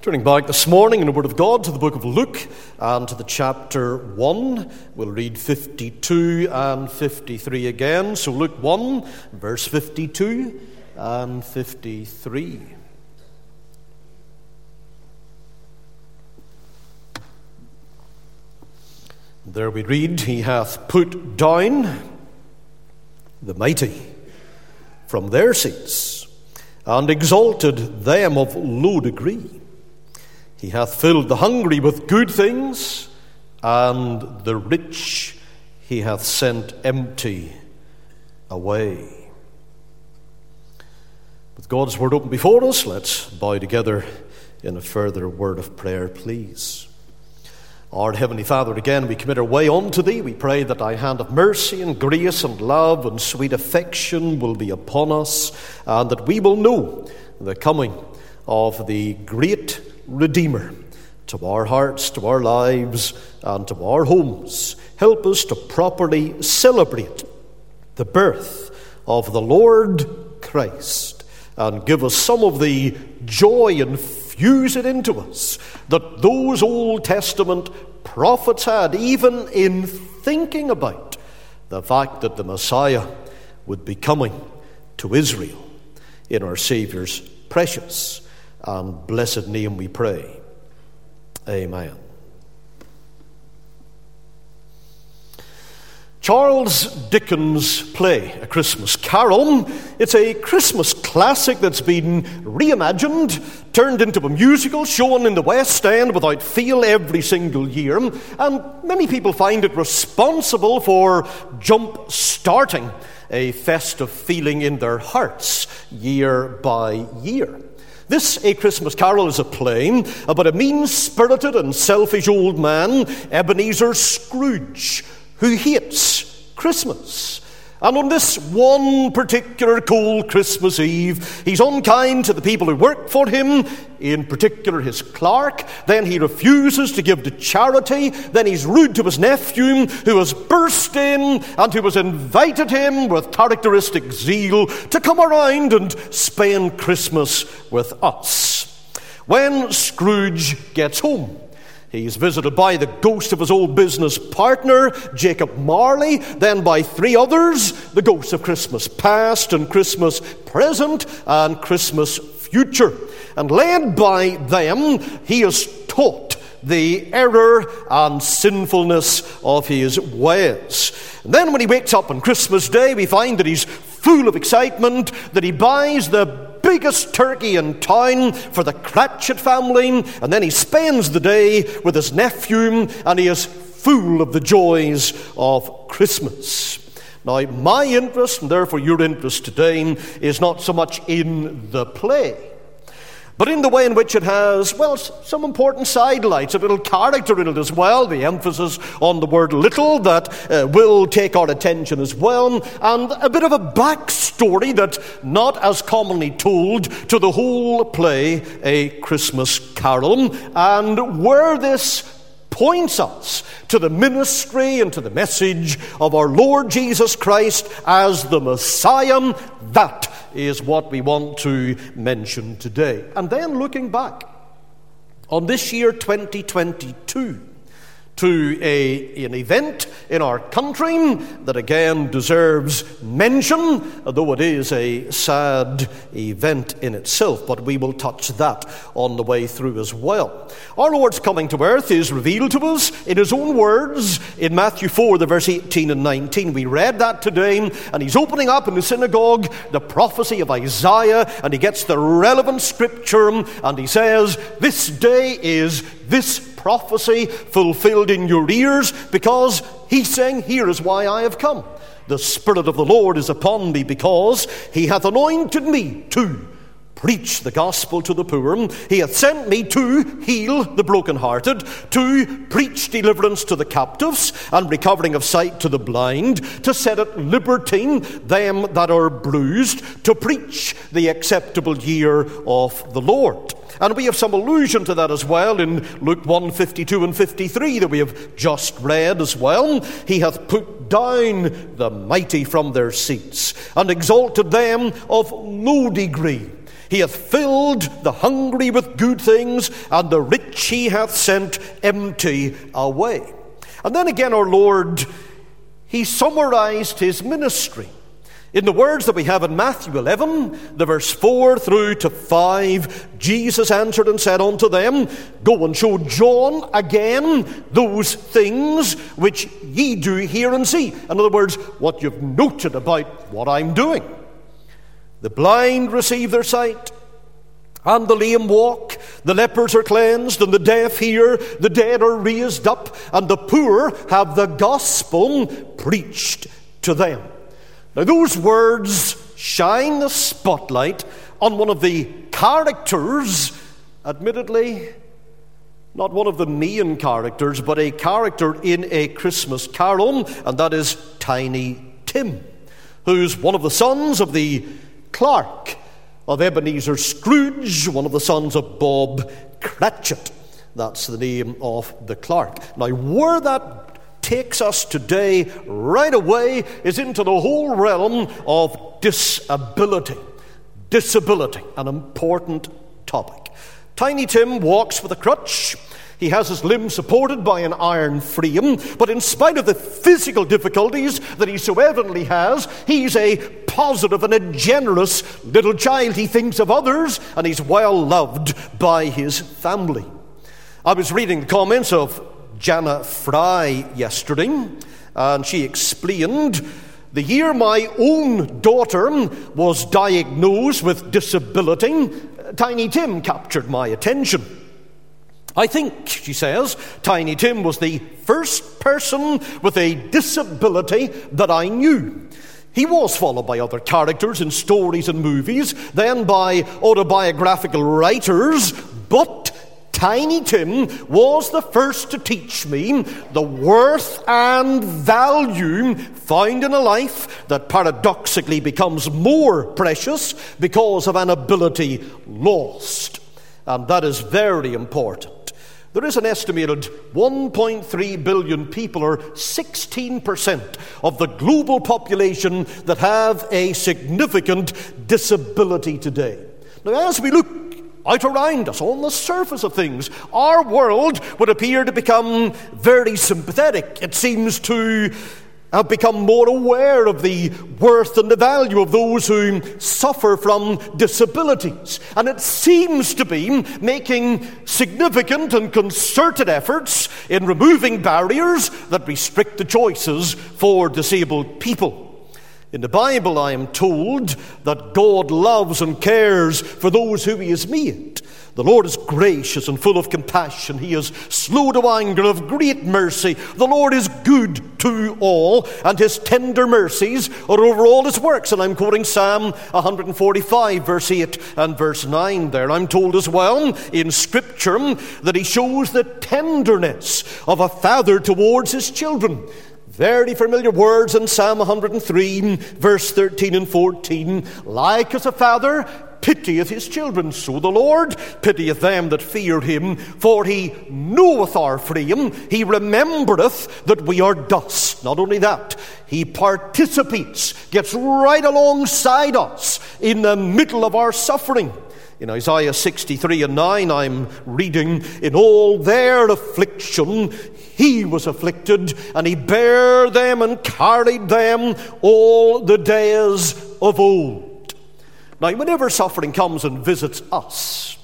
Turning back this morning in the Word of God to the book of Luke and to the chapter 1, we'll read 52 and 53 again. So Luke 1, verse 52 and 53. There we read, "He hath put down the mighty from their seats, and exalted them of low degree. He hath filled the hungry with good things, and the rich he hath sent empty away." With God's word open before us, let's bow together in a further word of prayer, please. Our Heavenly Father, again we commit our way unto Thee. We pray that Thy hand of mercy and grace and love and sweet affection will be upon us, and that we will know the coming of the great Redeemer to our hearts, to our lives, and to our homes. Help us to properly celebrate the birth of the Lord Christ, and give us some of the joy, infuse it into us, that those Old Testament prophets had, even in thinking about the fact that the Messiah would be coming to Israel. In our Saviour's precious and blessed name we pray. Amen. Charles Dickens' play, A Christmas Carol. It's a Christmas classic that's been reimagined, turned into a musical, shown in the West End without fail every single year. And many people find it responsible for jump-starting a festive feeling in their hearts year by year. This A Christmas Carol is a play about a mean-spirited and selfish old man, Ebenezer Scrooge, who hates Christmas. And on this one particular cold Christmas Eve, he's unkind to the people who work for him, in particular his clerk. Then he refuses to give to charity. Then he's rude to his nephew, who has burst in and who has invited him with characteristic zeal to come around and spend Christmas with us. When Scrooge gets home, he's visited by the ghost of his old business partner, Jacob Marley, then by three others, the ghosts of Christmas past and Christmas present and Christmas future. And led by them, he is taught the error and sinfulness of his ways. And then when he wakes up on Christmas Day, we find that he's full of excitement, that he buys the biggest turkey in town for the Cratchit family, and then he spends the day with his nephew, and he is full of the joys of Christmas. Now, my interest, and therefore your interest today, is not so much in the play, but in the way in which it has, well, some important sidelights, a little character in it as well, the emphasis on the word little that will take our attention as well, and a bit of a backstory that's not as commonly told to the whole play, A Christmas Carol, and where this points us to the ministry and to the message of our Lord Jesus Christ as the Messiah. That is what we want to mention today. And then looking back on this year 2022 to an event in our country that again deserves mention, although it is a sad event in itself, but we will touch that on the way through as well. Our Lord's coming to earth is revealed to us in his own words in Matthew 4, the verse 18 and 19. We read that today, and he's opening up in the synagogue the prophecy of Isaiah, and he gets the relevant scripture, and he says, "This day is this prophecy fulfilled in your ears," because he's saying, "Here is why I have come. The Spirit of the Lord is upon me, because he hath anointed me to preach the gospel to the poor. He hath sent me to heal the brokenhearted, to preach deliverance to the captives, and recovering of sight to the blind, to set at liberty them that are bruised, to preach the acceptable year of the Lord." And we have some allusion to that as well in Luke 1, 52 and 53 that we have just read as well. "He hath put down the mighty from their seats, and exalted them of low degree." He hath filled the hungry with good things, and the rich he hath sent empty away. And then again, our Lord, he summarized his ministry in the words that we have in Matthew 11, the verse 4 through to 5, Jesus answered and said unto them, Go and show John again those things which ye do hear and see. In other words, what you've noted about what I'm doing. The blind receive their sight, and the lame walk, the lepers are cleansed, and the deaf hear, the dead are raised up, and the poor have the gospel preached to them. Now, those words shine the spotlight on one of the characters, admittedly, not one of the main characters, but a character in a Christmas carol, and that is Tiny Tim, who's one of the sons of the clerk of Ebenezer Scrooge, one of the sons of Bob Cratchit. That's the name of the clerk. Now, were that takes us today right away is into the whole realm of disability. Disability, an important topic. Tiny Tim walks with a crutch. He has his limbs supported by an iron frame, but in spite of the physical difficulties that he so evidently has, he's a positive and a generous little child. He thinks of others, and he's well loved by his family. I was reading the comments of Jana Fry yesterday, and she explained, the year my own daughter was diagnosed with disability, Tiny Tim captured my attention. I think, she says, Tiny Tim was the first person with a disability that I knew. He was followed by other characters in stories and movies, then by autobiographical writers, but Tiny Tim was the first to teach me the worth and value found in a life that paradoxically becomes more precious because of an ability lost. And that is very important. There is an estimated 1.3 billion people, or 16% of the global population, that have a significant disability today. Now, as we look out around us, on the surface of things, our world would appear to become very sympathetic. It seems to have become more aware of the worth and the value of those who suffer from disabilities. And it seems to be making significant and concerted efforts in removing barriers that restrict the choices for disabled people. In the Bible, I am told that God loves and cares for those who he has made. The Lord is gracious and full of compassion. He is slow to anger, of great mercy. The Lord is good to all, and his tender mercies are over all his works. And I'm quoting Psalm 145, verse 8 and verse 9 there. I'm told as well in Scripture that he shows the tenderness of a father towards his children. Very familiar words in Psalm 103, verse 13 and 14. Like as a father pitieth his children, so the Lord pitieth them that fear him. For he knoweth our frame, he remembereth that we are dust. Not only that, he participates, gets right alongside us in the middle of our suffering. In Isaiah 63 and 9, I'm reading, in all their affliction he was afflicted, and he bare them and carried them all the days of old. Now, whenever suffering comes and visits us,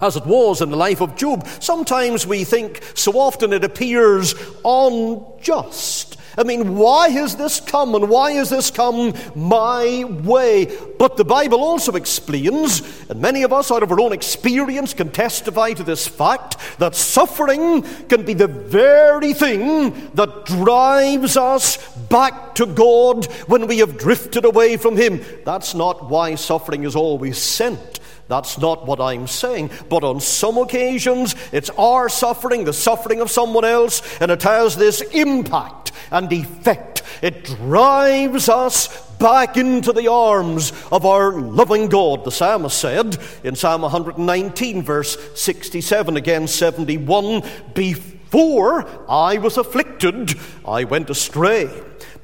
as it was in the life of Job, sometimes we think, so often it appears unjust. I mean, why has this come, and why has this come my way? But the Bible also explains, and many of us out of our own experience can testify to this fact, that suffering can be the very thing that drives us back to God when we have drifted away from him. That's not why suffering is always sent. That's not what I'm saying. But on some occasions, it's our suffering, the suffering of someone else, and it has this impact and effect. It drives us back into the arms of our loving God. The psalmist said in Psalm 119, verse 67, again 71, Before I was afflicted, I went astray,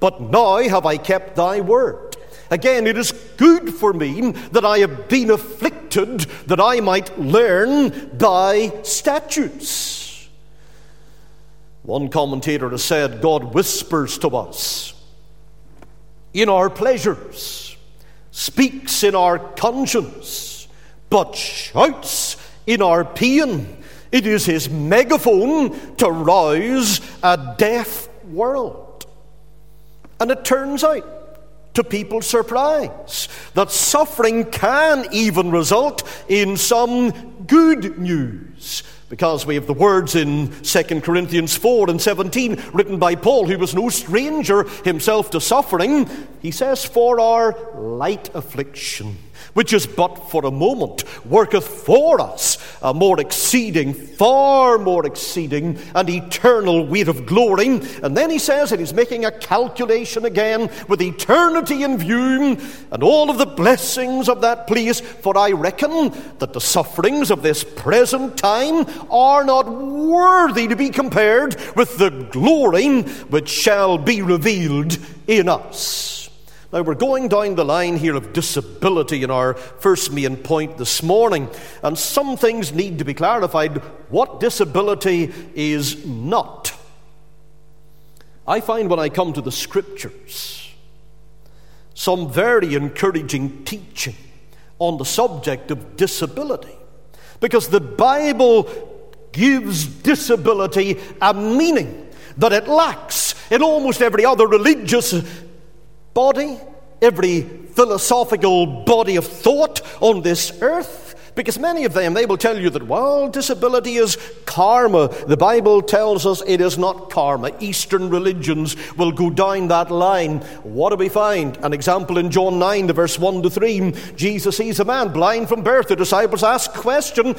but now have I kept thy word. Again, it is good for me that I have been afflicted, that I might learn thy statutes. One commentator has said, God whispers to us in our pleasures, speaks in our conscience, but shouts in our pain. It is his megaphone to rouse a deaf world. And it turns out, to people's surprise, that suffering can even result in some good news, because we have the words in 2 Corinthians 4:17 written by Paul, who was no stranger himself to suffering. He says, "For our light affliction, which is but for a moment, worketh for us a more exceeding, far more exceeding, and eternal weight of glory." And then he says, and he's making a calculation again with eternity in view and all of the blessings of that place, "For I reckon that the sufferings of this present time are not worthy to be compared with the glory which shall be revealed in us." Now, we're going down the line here of disability in our first main point this morning, and some things need to be clarified. What disability is not. I find when I come to the Scriptures, some very encouraging teaching on the subject of disability, because the Bible gives disability a meaning that it lacks in almost every other religious body, every philosophical body of thought on this earth, because many of them, they will tell you that, well, disability is karma. The Bible tells us it is not karma. Eastern religions will go down that line. What do we find? An example in John 9, verse 1-3. Jesus sees a man blind from birth. The disciples ask question,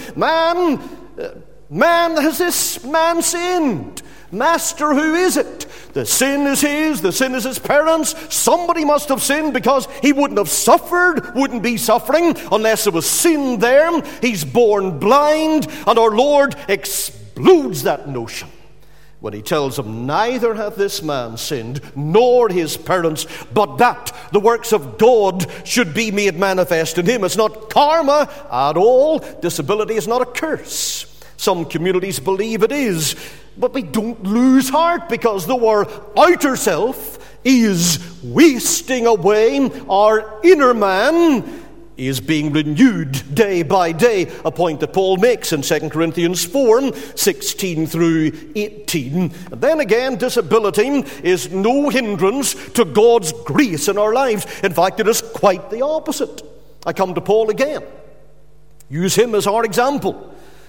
Man, has this man sinned? Master, who is it? The sin is his. The sin is his parents. Somebody must have sinned, because he wouldn't have suffered, wouldn't be suffering unless there was sin there. He's born blind, and our Lord explodes that notion when he tells him, "Neither hath this man sinned, nor his parents, but that the works of God should be made manifest in him." It's not karma at all. Disability is not a curse. Some communities believe it is, but we don't lose heart, because though our outer self is wasting away, our inner man is being renewed day by day, a point that Paul makes in 2 Corinthians 4:16-18. And then again, disability is no hindrance to God's grace in our lives. In fact, it is quite the opposite. I come to Paul again. Use him as our example.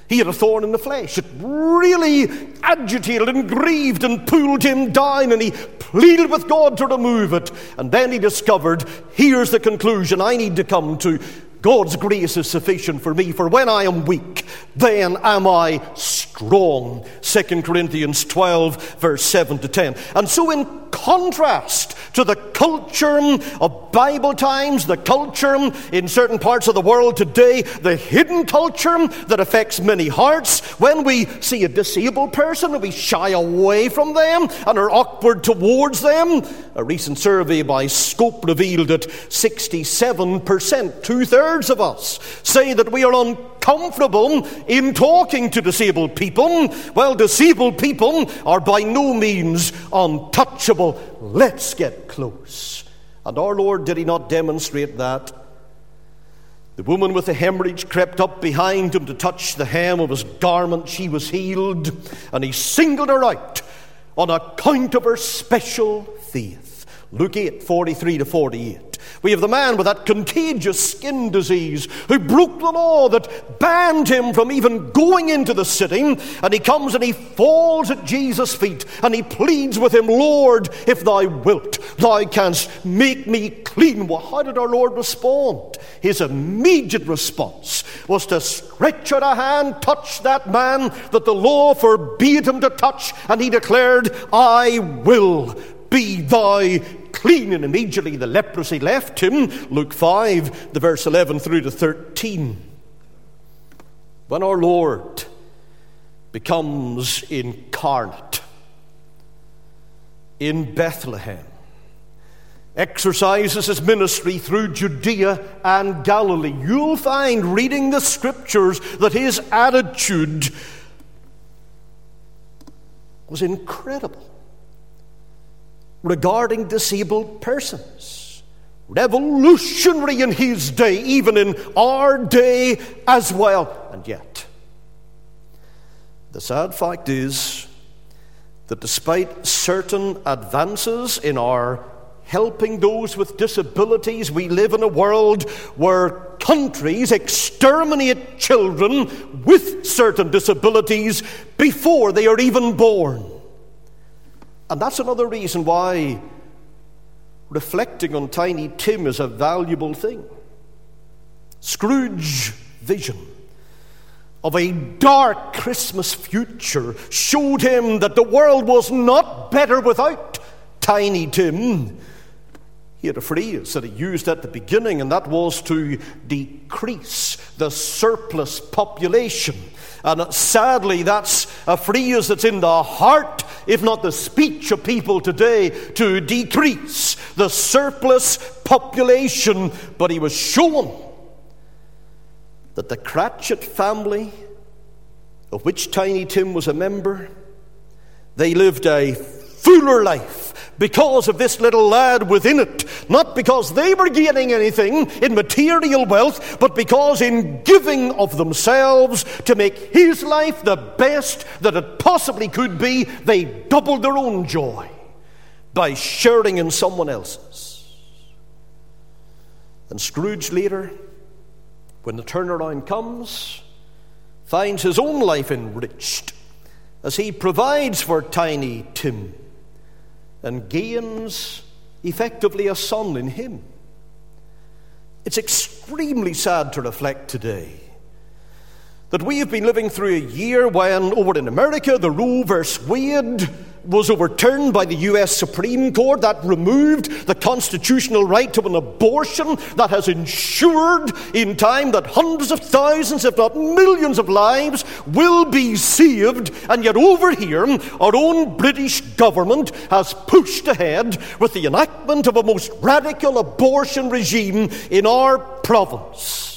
He had a thorn in the flesh. It really agitated and grieved and pulled him down, and he pleaded with God to remove it. And then he discovered, here's the conclusion I need to come to: God's grace is sufficient for me, for when I am weak, then am I strong. 2 Corinthians 12, verse 7-10. And so, in contrast to the culture of Bible times, the culture in certain parts of the world today, the hidden culture that affects many hearts, when we see a disabled person and we shy away from them and are awkward towards them, a recent survey by Scope revealed that 67%, two-thirds of us, say that we are uncomfortable in talking to disabled people. Well, disabled people are by no means untouchable. Let's get close. And our Lord, did he not demonstrate that? The woman with the hemorrhage crept up behind him to touch the hem of his garment. She was healed, and he singled her out on account of her special faith. Luke 8:43-48. We have the man with that contagious skin disease who broke the law that banned him from even going into the city, and he comes and he falls at Jesus' feet and he pleads with him, "Lord, if thou wilt, thou canst make me clean." Well, how did our Lord respond? His immediate response was to stretch out a hand, touch that man that the law forbade him to touch, and he declared, "I will be thy clean," and immediately the leprosy left him. Luke 5, the verse 11-13. When our Lord becomes incarnate in Bethlehem, exercises his ministry through Judea and Galilee. You'll find, reading the Scriptures, that his attitude was incredible regarding disabled persons. Revolutionary in his day, even in our day as well. And yet, the sad fact is that despite certain advances in our helping those with disabilities, we live in a world where countries exterminate children with certain disabilities before they are even born. And that's another reason why reflecting on Tiny Tim is a valuable thing. Scrooge's vision of a dark Christmas future showed him that the world was not better without Tiny Tim. He had a phrase that he used at the beginning, and that was to decrease the surplus population. And sadly, that's a phrase that's in the heart, if not the speech of people today, to decrease the surplus population. But he was shown that the Cratchit family, of which Tiny Tim was a member, they lived a fuller life because of this little lad within it. Not because they were gaining anything in material wealth, but because in giving of themselves to make his life the best that it possibly could be, they doubled their own joy by sharing in someone else's. And Scrooge later, when the turnaround comes, finds his own life enriched as he provides for Tiny Tim and gains effectively a son in him. It's extremely sad to reflect today that we have been living through a year when, over in America, the Roe vs. Wade was overturned by the U.S. Supreme Court. That removed the constitutional right to an abortion. That has ensured in time that hundreds of thousands, if not millions of lives will be saved. And yet over here, our own British government has pushed ahead with the enactment of a most radical abortion regime in our province.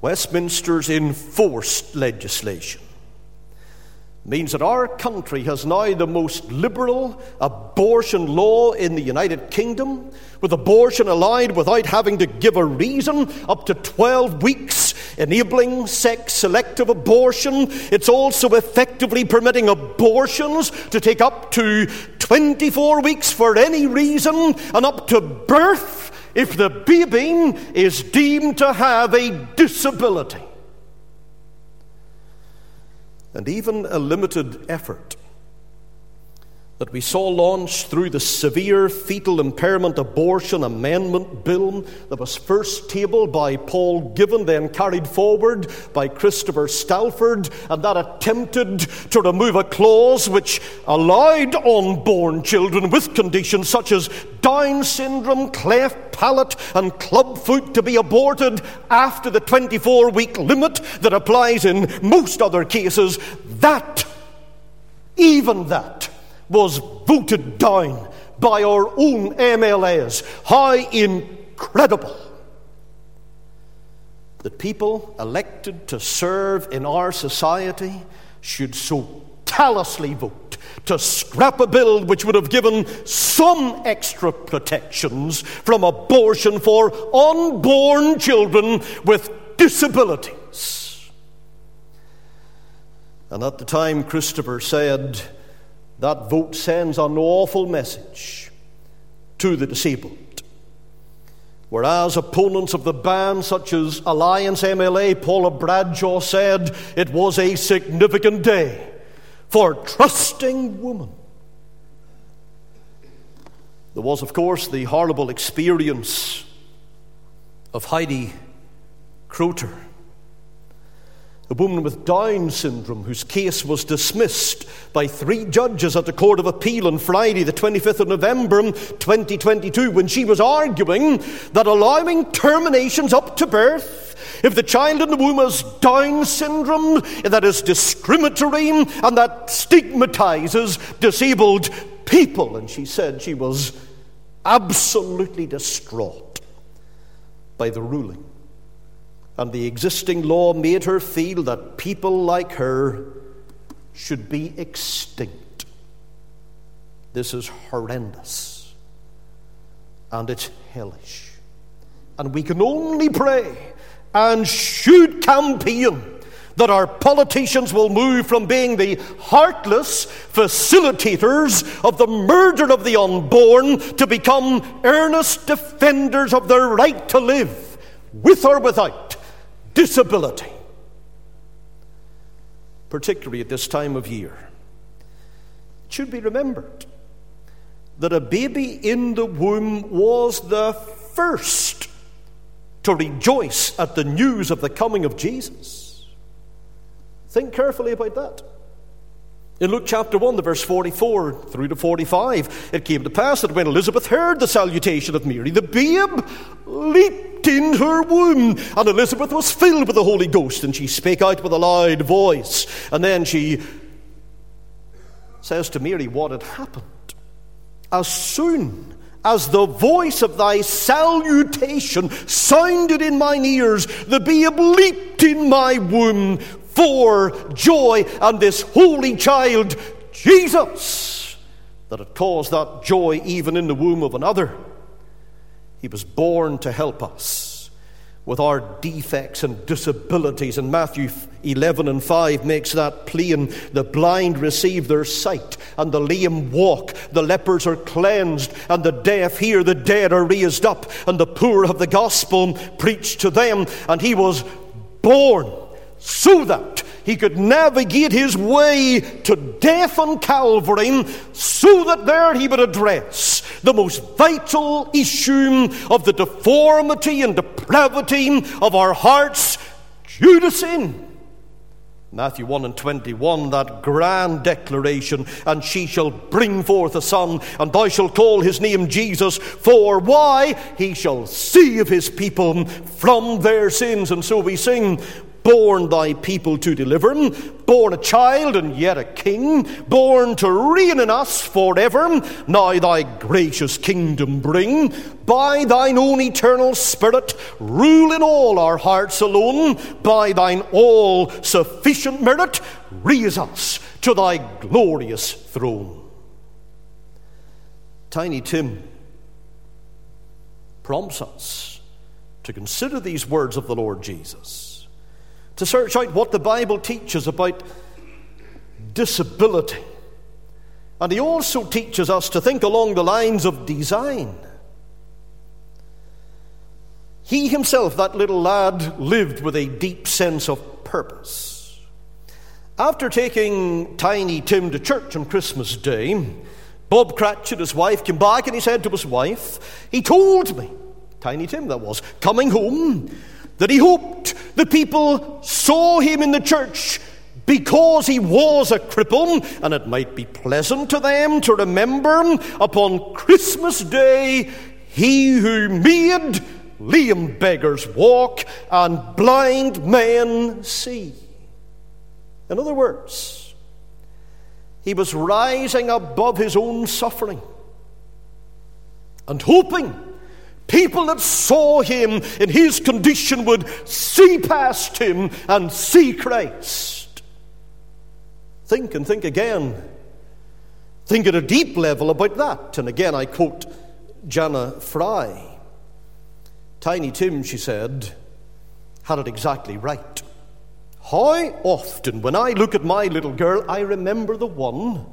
Westminster's enforced legislation means that our country has now the most liberal abortion law in the United Kingdom, with abortion allowed without having to give a reason, up to 12 weeks, enabling sex-selective abortion. It's also effectively permitting abortions to take up to 24 weeks for any reason, and up to birth if the baby is deemed to have a disability. And even a limited effort that we saw launched through the Severe Fetal Impairment Abortion Amendment Bill that was first tabled by Paul Given, then carried forward by Christopher Stalford, and that attempted to remove a clause which allowed unborn children with conditions such as Down syndrome, cleft palate, and clubfoot to be aborted after the 24-week limit that applies in most other cases. That, even that, was voted down by our own MLAs. How incredible that people elected to serve in our society should so callously vote to scrap a bill which would have given some extra protections from abortion for unborn children with disabilities. And at the time, Christopher said, that vote sends an awful message to the disabled. Whereas opponents of the ban, such as Alliance MLA Paula Bradshaw, said it was a significant day for trusting women. There was, of course, the horrible experience of Heidi Croter, a woman with Down syndrome whose case was dismissed by 3 judges at the Court of Appeal on Friday, the 25th of November, 2022, when she was arguing that allowing terminations up to birth if the child in the womb has Down syndrome, that is discriminatory and that stigmatizes disabled people. And she said she was absolutely distraught by the ruling. And the existing law made her feel that people like her should be extinct. This is horrendous, and it's hellish. And we can only pray and should campaign that our politicians will move from being the heartless facilitators of the murder of the unborn to become earnest defenders of their right to live, with or without disability. Particularly at this time of year, it should be remembered that a baby in the womb was the first to rejoice at the news of the coming of Jesus. Think carefully about that. In Luke chapter 1, the verse 44 through to 45, it came to pass that when Elizabeth heard the salutation of Mary, the babe leaped in her womb, and Elizabeth was filled with the Holy Ghost, and she spake out with a loud voice. And then she says to Mary what had happened. As soon as the voice of thy salutation sounded in mine ears, the babe leaped in my womb, for joy, and this holy child, Jesus, that had caused that joy even in the womb of another. He was born to help us with our defects and disabilities. And Matthew 11 and 5 makes that plain. The blind receive their sight, and the lame walk. The lepers are cleansed, and the deaf hear. The dead are raised up, and the poor have the gospel preached to them. And he was born so that he could navigate his way to death on Calvary, so that there he would address the most vital issue of the deformity and depravity of our hearts due to sin. Matthew 1 and 21, that grand declaration, and she shall bring forth a son, and thou shalt call his name Jesus, for why? He shall save his people from their sins. And so we sing, born thy people to deliver, born a child and yet a king, born to reign in us forever, now thy gracious kingdom bring, by thine own eternal Spirit, rule in all our hearts alone, by thine all-sufficient merit, raise us to thy glorious throne. Tiny Tim prompts us to consider these words of the Lord Jesus, to search out what the Bible teaches about disability. And he also teaches us to think along the lines of design. He himself, that little lad, lived with a deep sense of purpose. After taking Tiny Tim to church on Christmas Day, Bob Cratchit, his wife, came back and he said to his wife, he told me, Tiny Tim that was, coming home, that he hoped the people saw him in the church because he was a cripple, and it might be pleasant to them to remember upon Christmas Day he who made lame beggars walk and blind men see. In other words, he was rising above his own suffering and hoping people that saw him in his condition would see past him and see Christ. Think and think again. Think at a deep level about that. And again, I quote Jana Fry. Tiny Tim, she said, had it exactly right. How often when I look at my little girl, I remember the one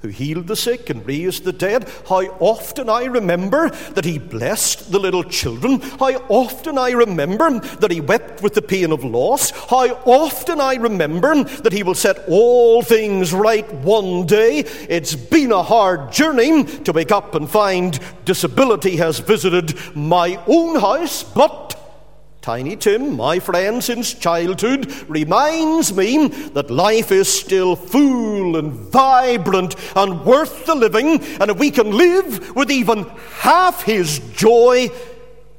who healed the sick and raised the dead. How often I remember that he blessed the little children. How often I remember that he wept with the pain of loss. How often I remember that he will set all things right one day. It's been a hard journey to wake up and find disability has visited my own house, but Tiny Tim, my friend since childhood, reminds me that life is still full and vibrant and worth the living, and if we can live with even half his joy,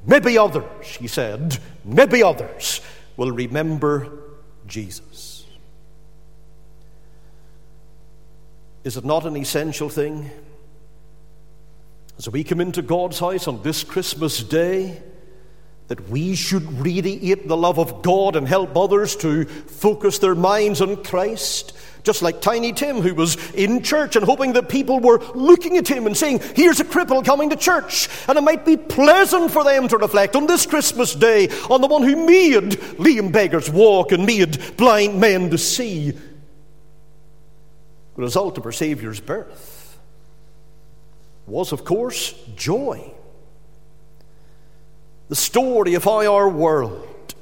maybe others, he said, maybe others will remember Jesus. Is it not an essential thing As we come into God's house on this Christmas day, that we should radiate the love of God and help others to focus their minds on Christ, just like Tiny Tim, who was in church and hoping that people were looking at him and saying, here's a cripple coming to church, and it might be pleasant for them to reflect on this Christmas day on the one who made lame beggars walk and made blind men to see, the result of our Saviour's birth was, of course, joy. The story of how our world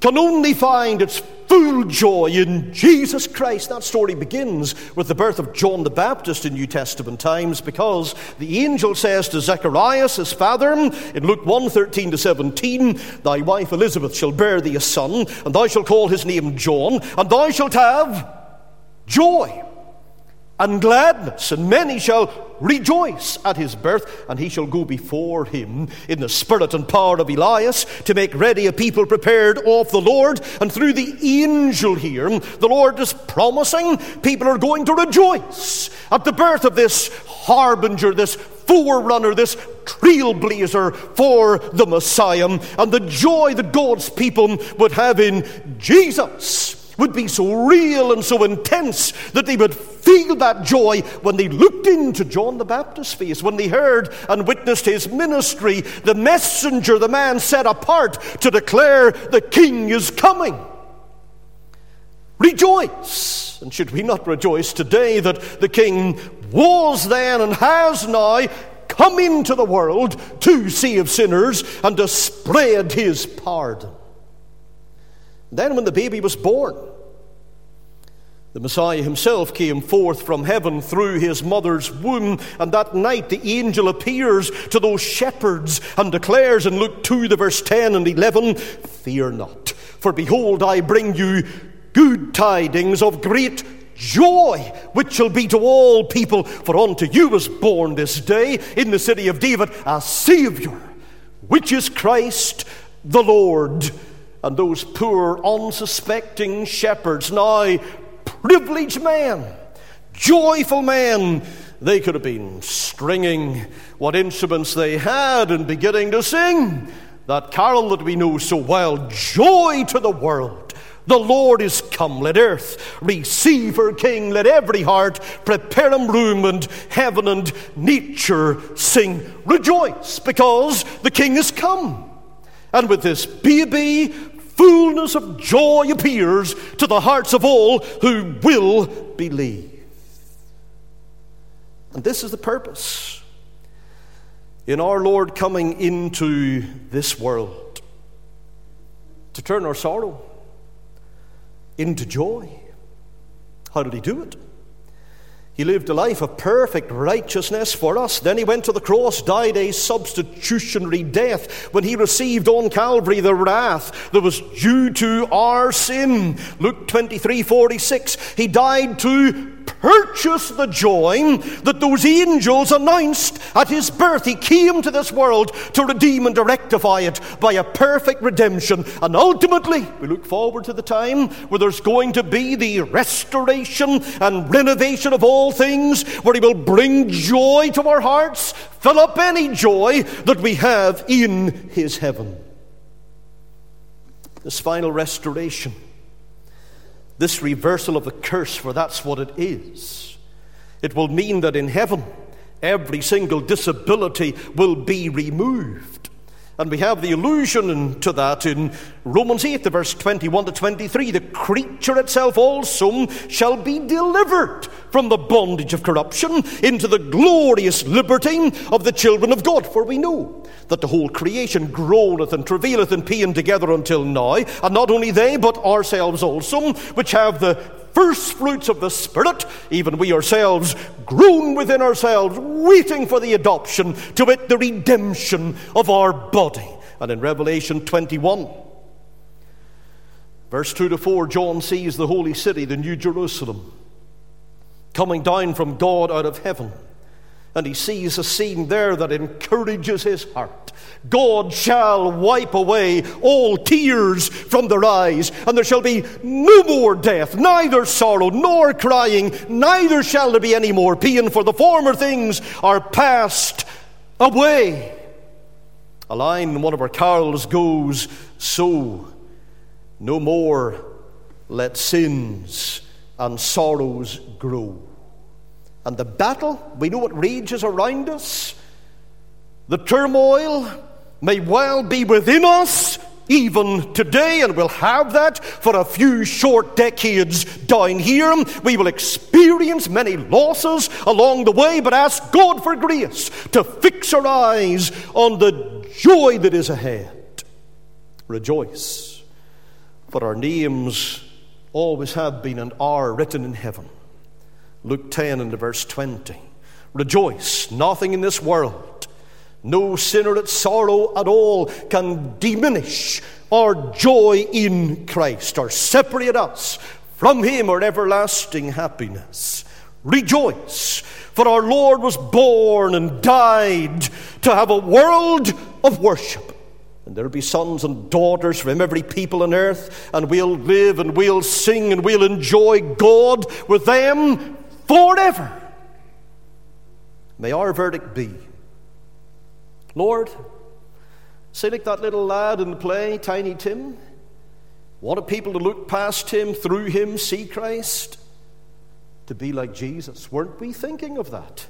can only find its full joy in Jesus Christ. That story begins with the birth of John the Baptist in New Testament times, because the angel says to Zacharias, his father, in Luke 1:13-17, thy wife Elizabeth shall bear thee a son, and thou shalt call his name John, and thou shalt have joy and gladness, and many shall rejoice at his birth, and he shall go before him in the spirit and power of Elias to make ready a people prepared of the Lord. And through the angel here, the Lord is promising people are going to rejoice at the birth of this harbinger, this forerunner, this trailblazer for the Messiah. And the joy that God's people would have in Jesus would be so real and so intense that they would feel that joy when they looked into John the Baptist's face, when they heard and witnessed his ministry, the messenger, the man set apart to declare the King is coming. Rejoice! And should we not rejoice today that the King was then and has now come into the world to save sinners and to spread his pardon? Then when the baby was born, the Messiah himself came forth from heaven through his mother's womb, and that night the angel appears to those shepherds and declares in Luke 2:10-11, fear not, for behold, I bring you good tidings of great joy, which shall be to all people, for unto you is born this day in the city of David a Saviour, which is Christ the Lord. And those poor, unsuspecting shepherds, now privileged men, joyful men, they could have been stringing what instruments they had and beginning to sing that carol that we know so well, joy to the world. The Lord is come, let earth receive her King, let every heart prepare him room, and heaven and nature sing. Rejoice, because the King is come. And with this baby, fullness of joy appears to the hearts of all who will believe. And this is the purpose in our Lord coming into this world, to turn our sorrow into joy. How did he do it? He lived a life of perfect righteousness for us. Then he went to the cross, died a substitutionary death when he received on Calvary the wrath that was due to our sin. Luke 23:46, he died to purchase the joy that those angels announced at his birth. He came to this world to redeem and to rectify it by a perfect redemption. And ultimately, we look forward to the time where there's going to be the restoration and renovation of all things, where he will bring joy to our hearts, fill up any joy that we have in his heaven. This final restoration, this reversal of the curse, for that's what it is. It will mean that in heaven, every single disability will be removed. And we have the allusion to that in Romans 8:21-23. The creature itself also shall be delivered from the bondage of corruption into the glorious liberty of the children of God. For we know that the whole creation groaneth and travaileth in pain together until now, and not only they, but ourselves also, which have the first fruits of the Spirit, even we ourselves groan within ourselves, waiting for the adoption, to wit, the redemption of our body. And in Revelation 21, verse 2-4, John sees the holy city, the New Jerusalem, coming down from God out of heaven, and he sees a scene there that encourages his heart. God shall wipe away all tears from their eyes, and there shall be no more death, neither sorrow nor crying, neither shall there be any more pain, for the former things are passed away. A line in one of our carols goes, so no more let sins and sorrows grow. And the battle, we know what rages around us. The turmoil may well be within us even today, and we'll have that for a few short decades down here. We will experience many losses along the way, but ask God for grace to fix our eyes on the joy that is ahead. Rejoice, for our names always have been and are written in heaven. Luke 10 and verse 20. Rejoice, nothing in this world, no sinner at sorrow at all can diminish our joy in Christ or separate us from him or everlasting happiness. Rejoice, for our Lord was born and died to have a world of worship. And there'll be sons and daughters from every people on earth, and we'll live and we'll sing and we'll enjoy God with them forever. May our verdict be, Lord, say like that little lad in the play, Tiny Tim, wanted people to look past him, through him, see Christ, to be like Jesus. Weren't we thinking of that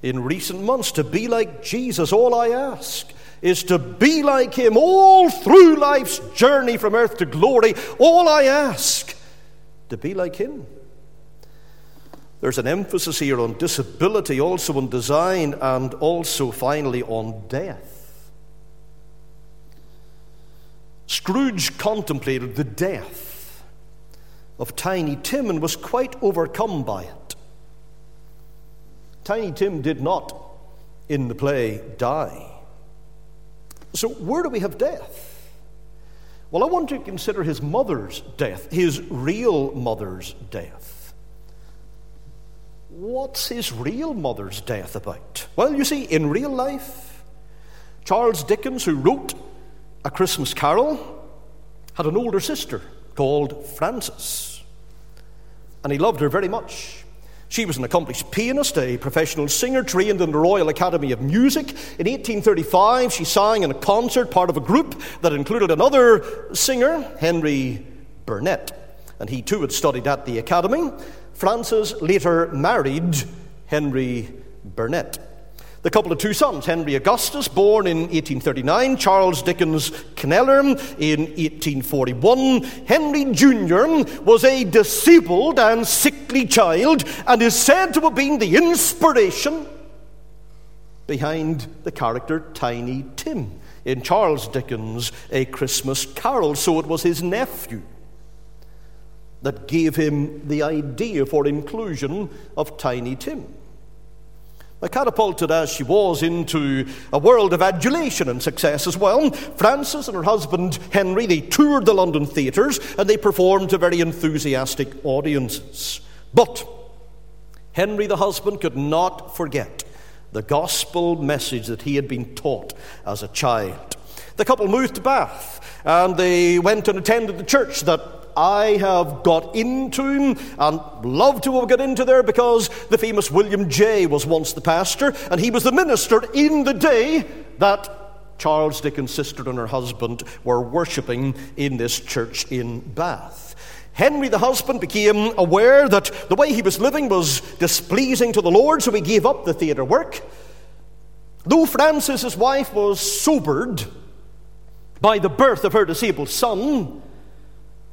in recent months? To be like Jesus, all I ask is to be like him all through life's journey from earth to glory. All I ask, to be like him. There's an emphasis here on disability, also on design, and also, finally, on death. Scrooge contemplated the death of Tiny Tim and was quite overcome by it. Tiny Tim did not, in the play, die. So where do we have death? Well, I want you to consider his mother's death, his real mother's death. What's his real mother's death about? Well, you see, in real life, Charles Dickens, who wrote A Christmas Carol, had an older sister called Frances, and he loved her very much. She was an accomplished pianist, a professional singer, trained in the Royal Academy of Music. In 1835, she sang in a concert, part of a group that included another singer, Henry Burnett, and he too had studied at the Academy. Frances later married Henry Burnett. The couple had two sons, Henry Augustus, born in 1839, Charles Dickens Kneller in 1841. Henry Jr. was a disabled and sickly child and is said to have been the inspiration behind the character Tiny Tim in Charles Dickens' A Christmas Carol. So it was his nephew that gave him the idea for inclusion of Tiny Tim. Catapulted as she was into a world of adulation and success as well, Frances and her husband Henry, they toured the London theatres and they performed to very enthusiastic audiences. But Henry the husband could not forget the gospel message that he had been taught as a child. The couple moved to Bath and they went and attended the church that I have got into and love to have got into there, because the famous William Jay was once the pastor, and he was the minister in the day that Charles Dickens' sister and her husband were worshipping in this church in Bath. Henry the husband became aware that the way he was living was displeasing to the Lord, so he gave up the theatre work. Though Frances, his wife, was sobered by the birth of her disabled son,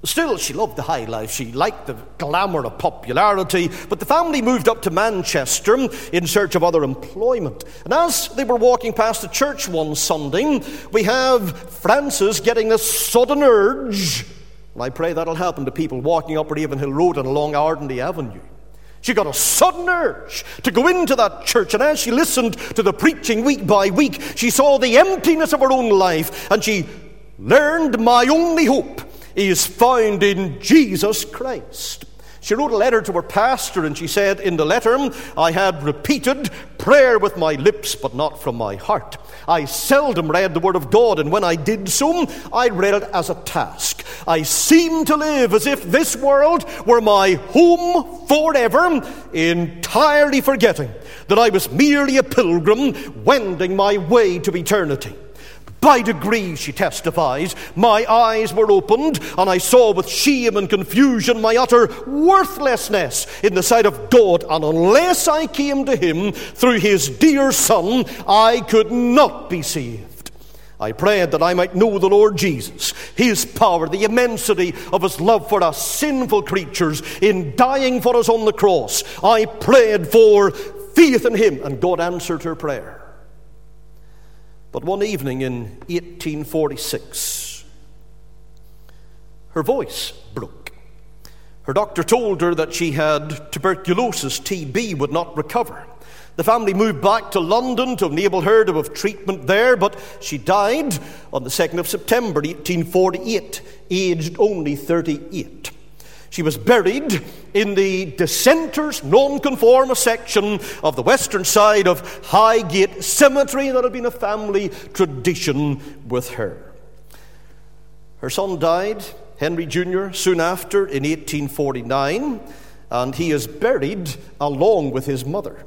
still, she loved the high life. She liked the glamour of popularity. But the family moved up to Manchester in search of other employment. And as they were walking past the church one Sunday, we have Frances getting this sudden urge. And I pray that'll happen to people walking up Ravenhill Road and along Ardendy Avenue. She got a sudden urge to go into that church. And as she listened to the preaching week by week, she saw the emptiness of her own life. And she learned, my only hope is found in Jesus Christ. She wrote a letter to her pastor, and she said in the letter, "I had repeated prayer with my lips, but not from my heart. I seldom read the Word of God, and when I did so, I read it as a task. I seemed to live as if this world were my home forever, entirely forgetting that I was merely a pilgrim wending my way to eternity. By degrees," she testifies, "my eyes were opened, and I saw with shame and confusion my utter worthlessness in the sight of God, and unless I came to him through his dear Son, I could not be saved. I prayed that I might know the Lord Jesus, his power, the immensity of his love for us sinful creatures in dying for us on the cross. I prayed for faith in him, and God answered her prayer." But one evening in 1846, her voice broke. Her doctor told her that she had tuberculosis, TB, would not recover. The family moved back to London to enable her to have treatment there, but she died on the 2nd of September 1848, aged only 38. She was buried in the Dissenters' Nonconformist section of the western side of Highgate Cemetery. That had been a family tradition with her. Her son died, Henry Jr., soon after in 1849, and he is buried along with his mother.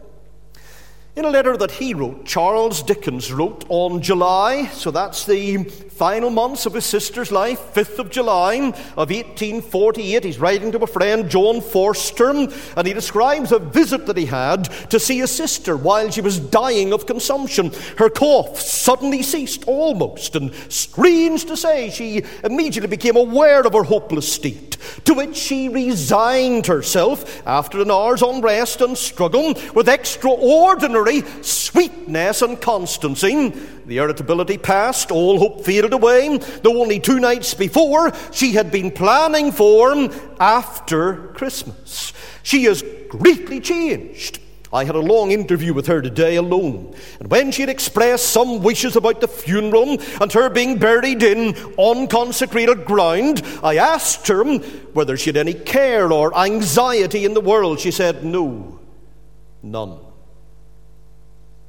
In a letter that he wrote, Charles Dickens wrote on July, so that's the final months of his sister's life, 5th of July of 1848. He's writing to a friend, John Forster, and he describes a visit that he had to see his sister while she was dying of consumption. Her cough suddenly ceased almost, and strange to say, she immediately became aware of her hopeless state, to which she resigned herself after an hour's unrest and struggle with extraordinary sweetness and constancy. The irritability passed, all hope faded away, though only 2 nights before she had been planning for after Christmas. She is greatly changed. I had a long interview with her today alone, and when she had expressed some wishes about the funeral and her being buried in unconsecrated ground, I asked her whether she had any care or anxiety in the world. She said, "No, none.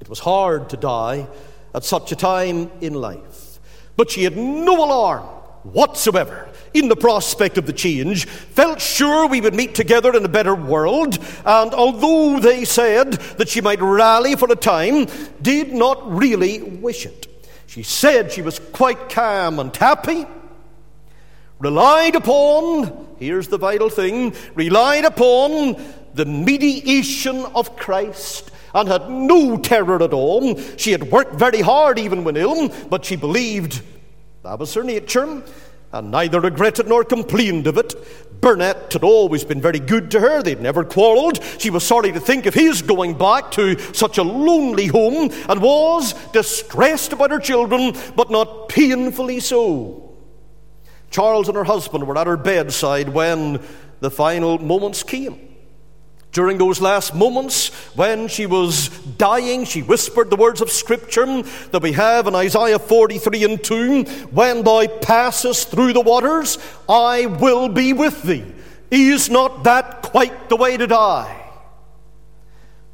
It was hard to die at such a time in life, but she had no alarm whatsoever in the prospect of the change, felt sure we would meet together in a better world, and although they said that she might rally for a time, did not really wish it. She said she was quite calm and happy, relied upon," here's the vital thing, "relied upon the mediation of Christ, and had no terror at all. She had worked very hard even when ill, but she believed that was her nature, and neither regretted nor complained of it. Burnett had always been very good to her. They'd never quarrelled. She was sorry to think of his going back to such a lonely home, and was distressed about her children, but not painfully so. Charles and her husband were at her bedside when the final moments came. During those last moments, when she was dying, she whispered the words of Scripture that we have in Isaiah 43:2, "When thou passest through the waters, I will be with thee." Is not that quite the way to die?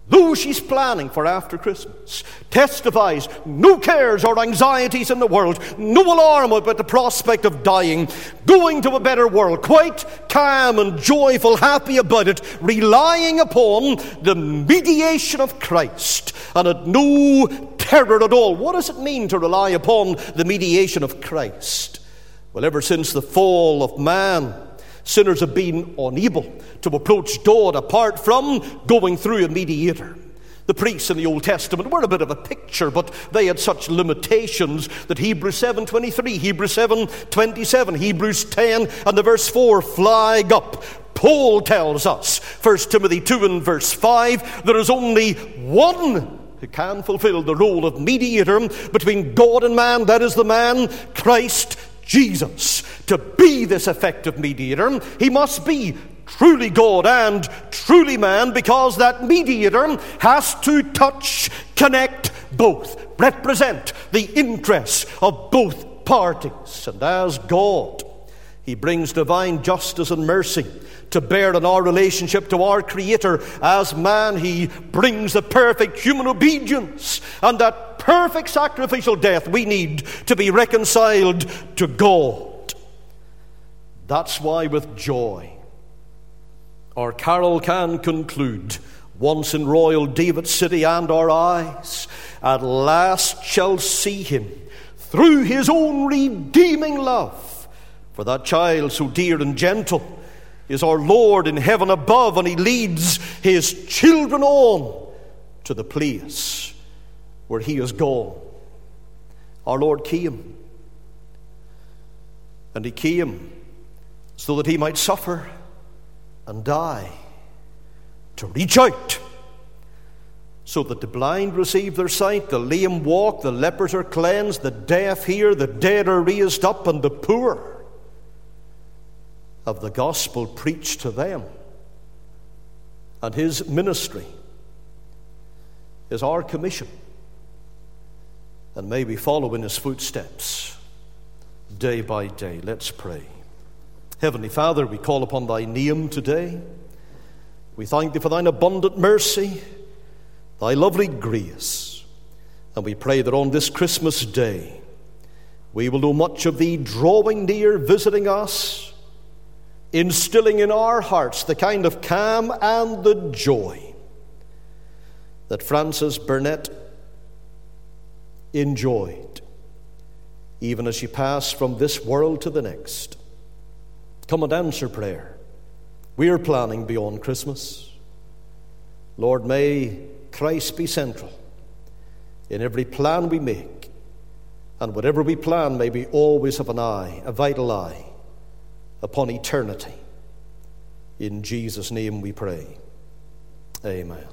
Though she's planning for after Christmas, testifies no cares or anxieties in the world, no alarm about the prospect of dying, going to a better world, quite calm and joyful, happy about it, relying upon the mediation of Christ, and at no terror at all. What does it mean to rely upon the mediation of Christ? Well, ever since the fall of man, sinners have been unable to approach God apart from going through a mediator. The priests in the Old Testament were a bit of a picture, but they had such limitations that Hebrews 7:23, Hebrews 7:27, Hebrews 10 and the verse 4 flag up. Paul tells us, 1 Timothy 2 and verse 5, there is only one who can fulfill the role of mediator between God and man, that is the man, Christ Jesus. To be this effective mediator, he must be truly God and truly man, because that mediator has to touch, connect both, represent the interests of both parties. And as God, He brings divine justice and mercy to bear in our relationship to our Creator. As man, he brings the perfect human obedience and that perfect sacrificial death we need to be reconciled to God. That's why with joy our carol can conclude, once in royal David's city and our eyes at last shall see him through his own redeeming love. For that child so dear and gentle is our Lord in heaven above, and he leads his children on to the place where he is gone. Our Lord came, and he came so that he might suffer and die, to reach out so that the blind receive their sight, the lame walk, the lepers are cleansed, the deaf hear, the dead are raised up, and the poor have the gospel preached to them. And his ministry is our commission, and may we follow in his footsteps day by day. Let's pray. Heavenly Father, we call upon thy name today. We thank thee for thine abundant mercy, thy lovely grace, and we pray that on this Christmas day we will know much of thee drawing near, visiting us, instilling in our hearts the kind of calm and the joy that Frances Burnett enjoyed, even as she passed from this world to the next. Come and answer prayer. We are planning beyond Christmas. Lord, may Christ be central in every plan we make, and whatever we plan, may we always have an eye, a vital eye, upon eternity. In Jesus' name we pray. Amen.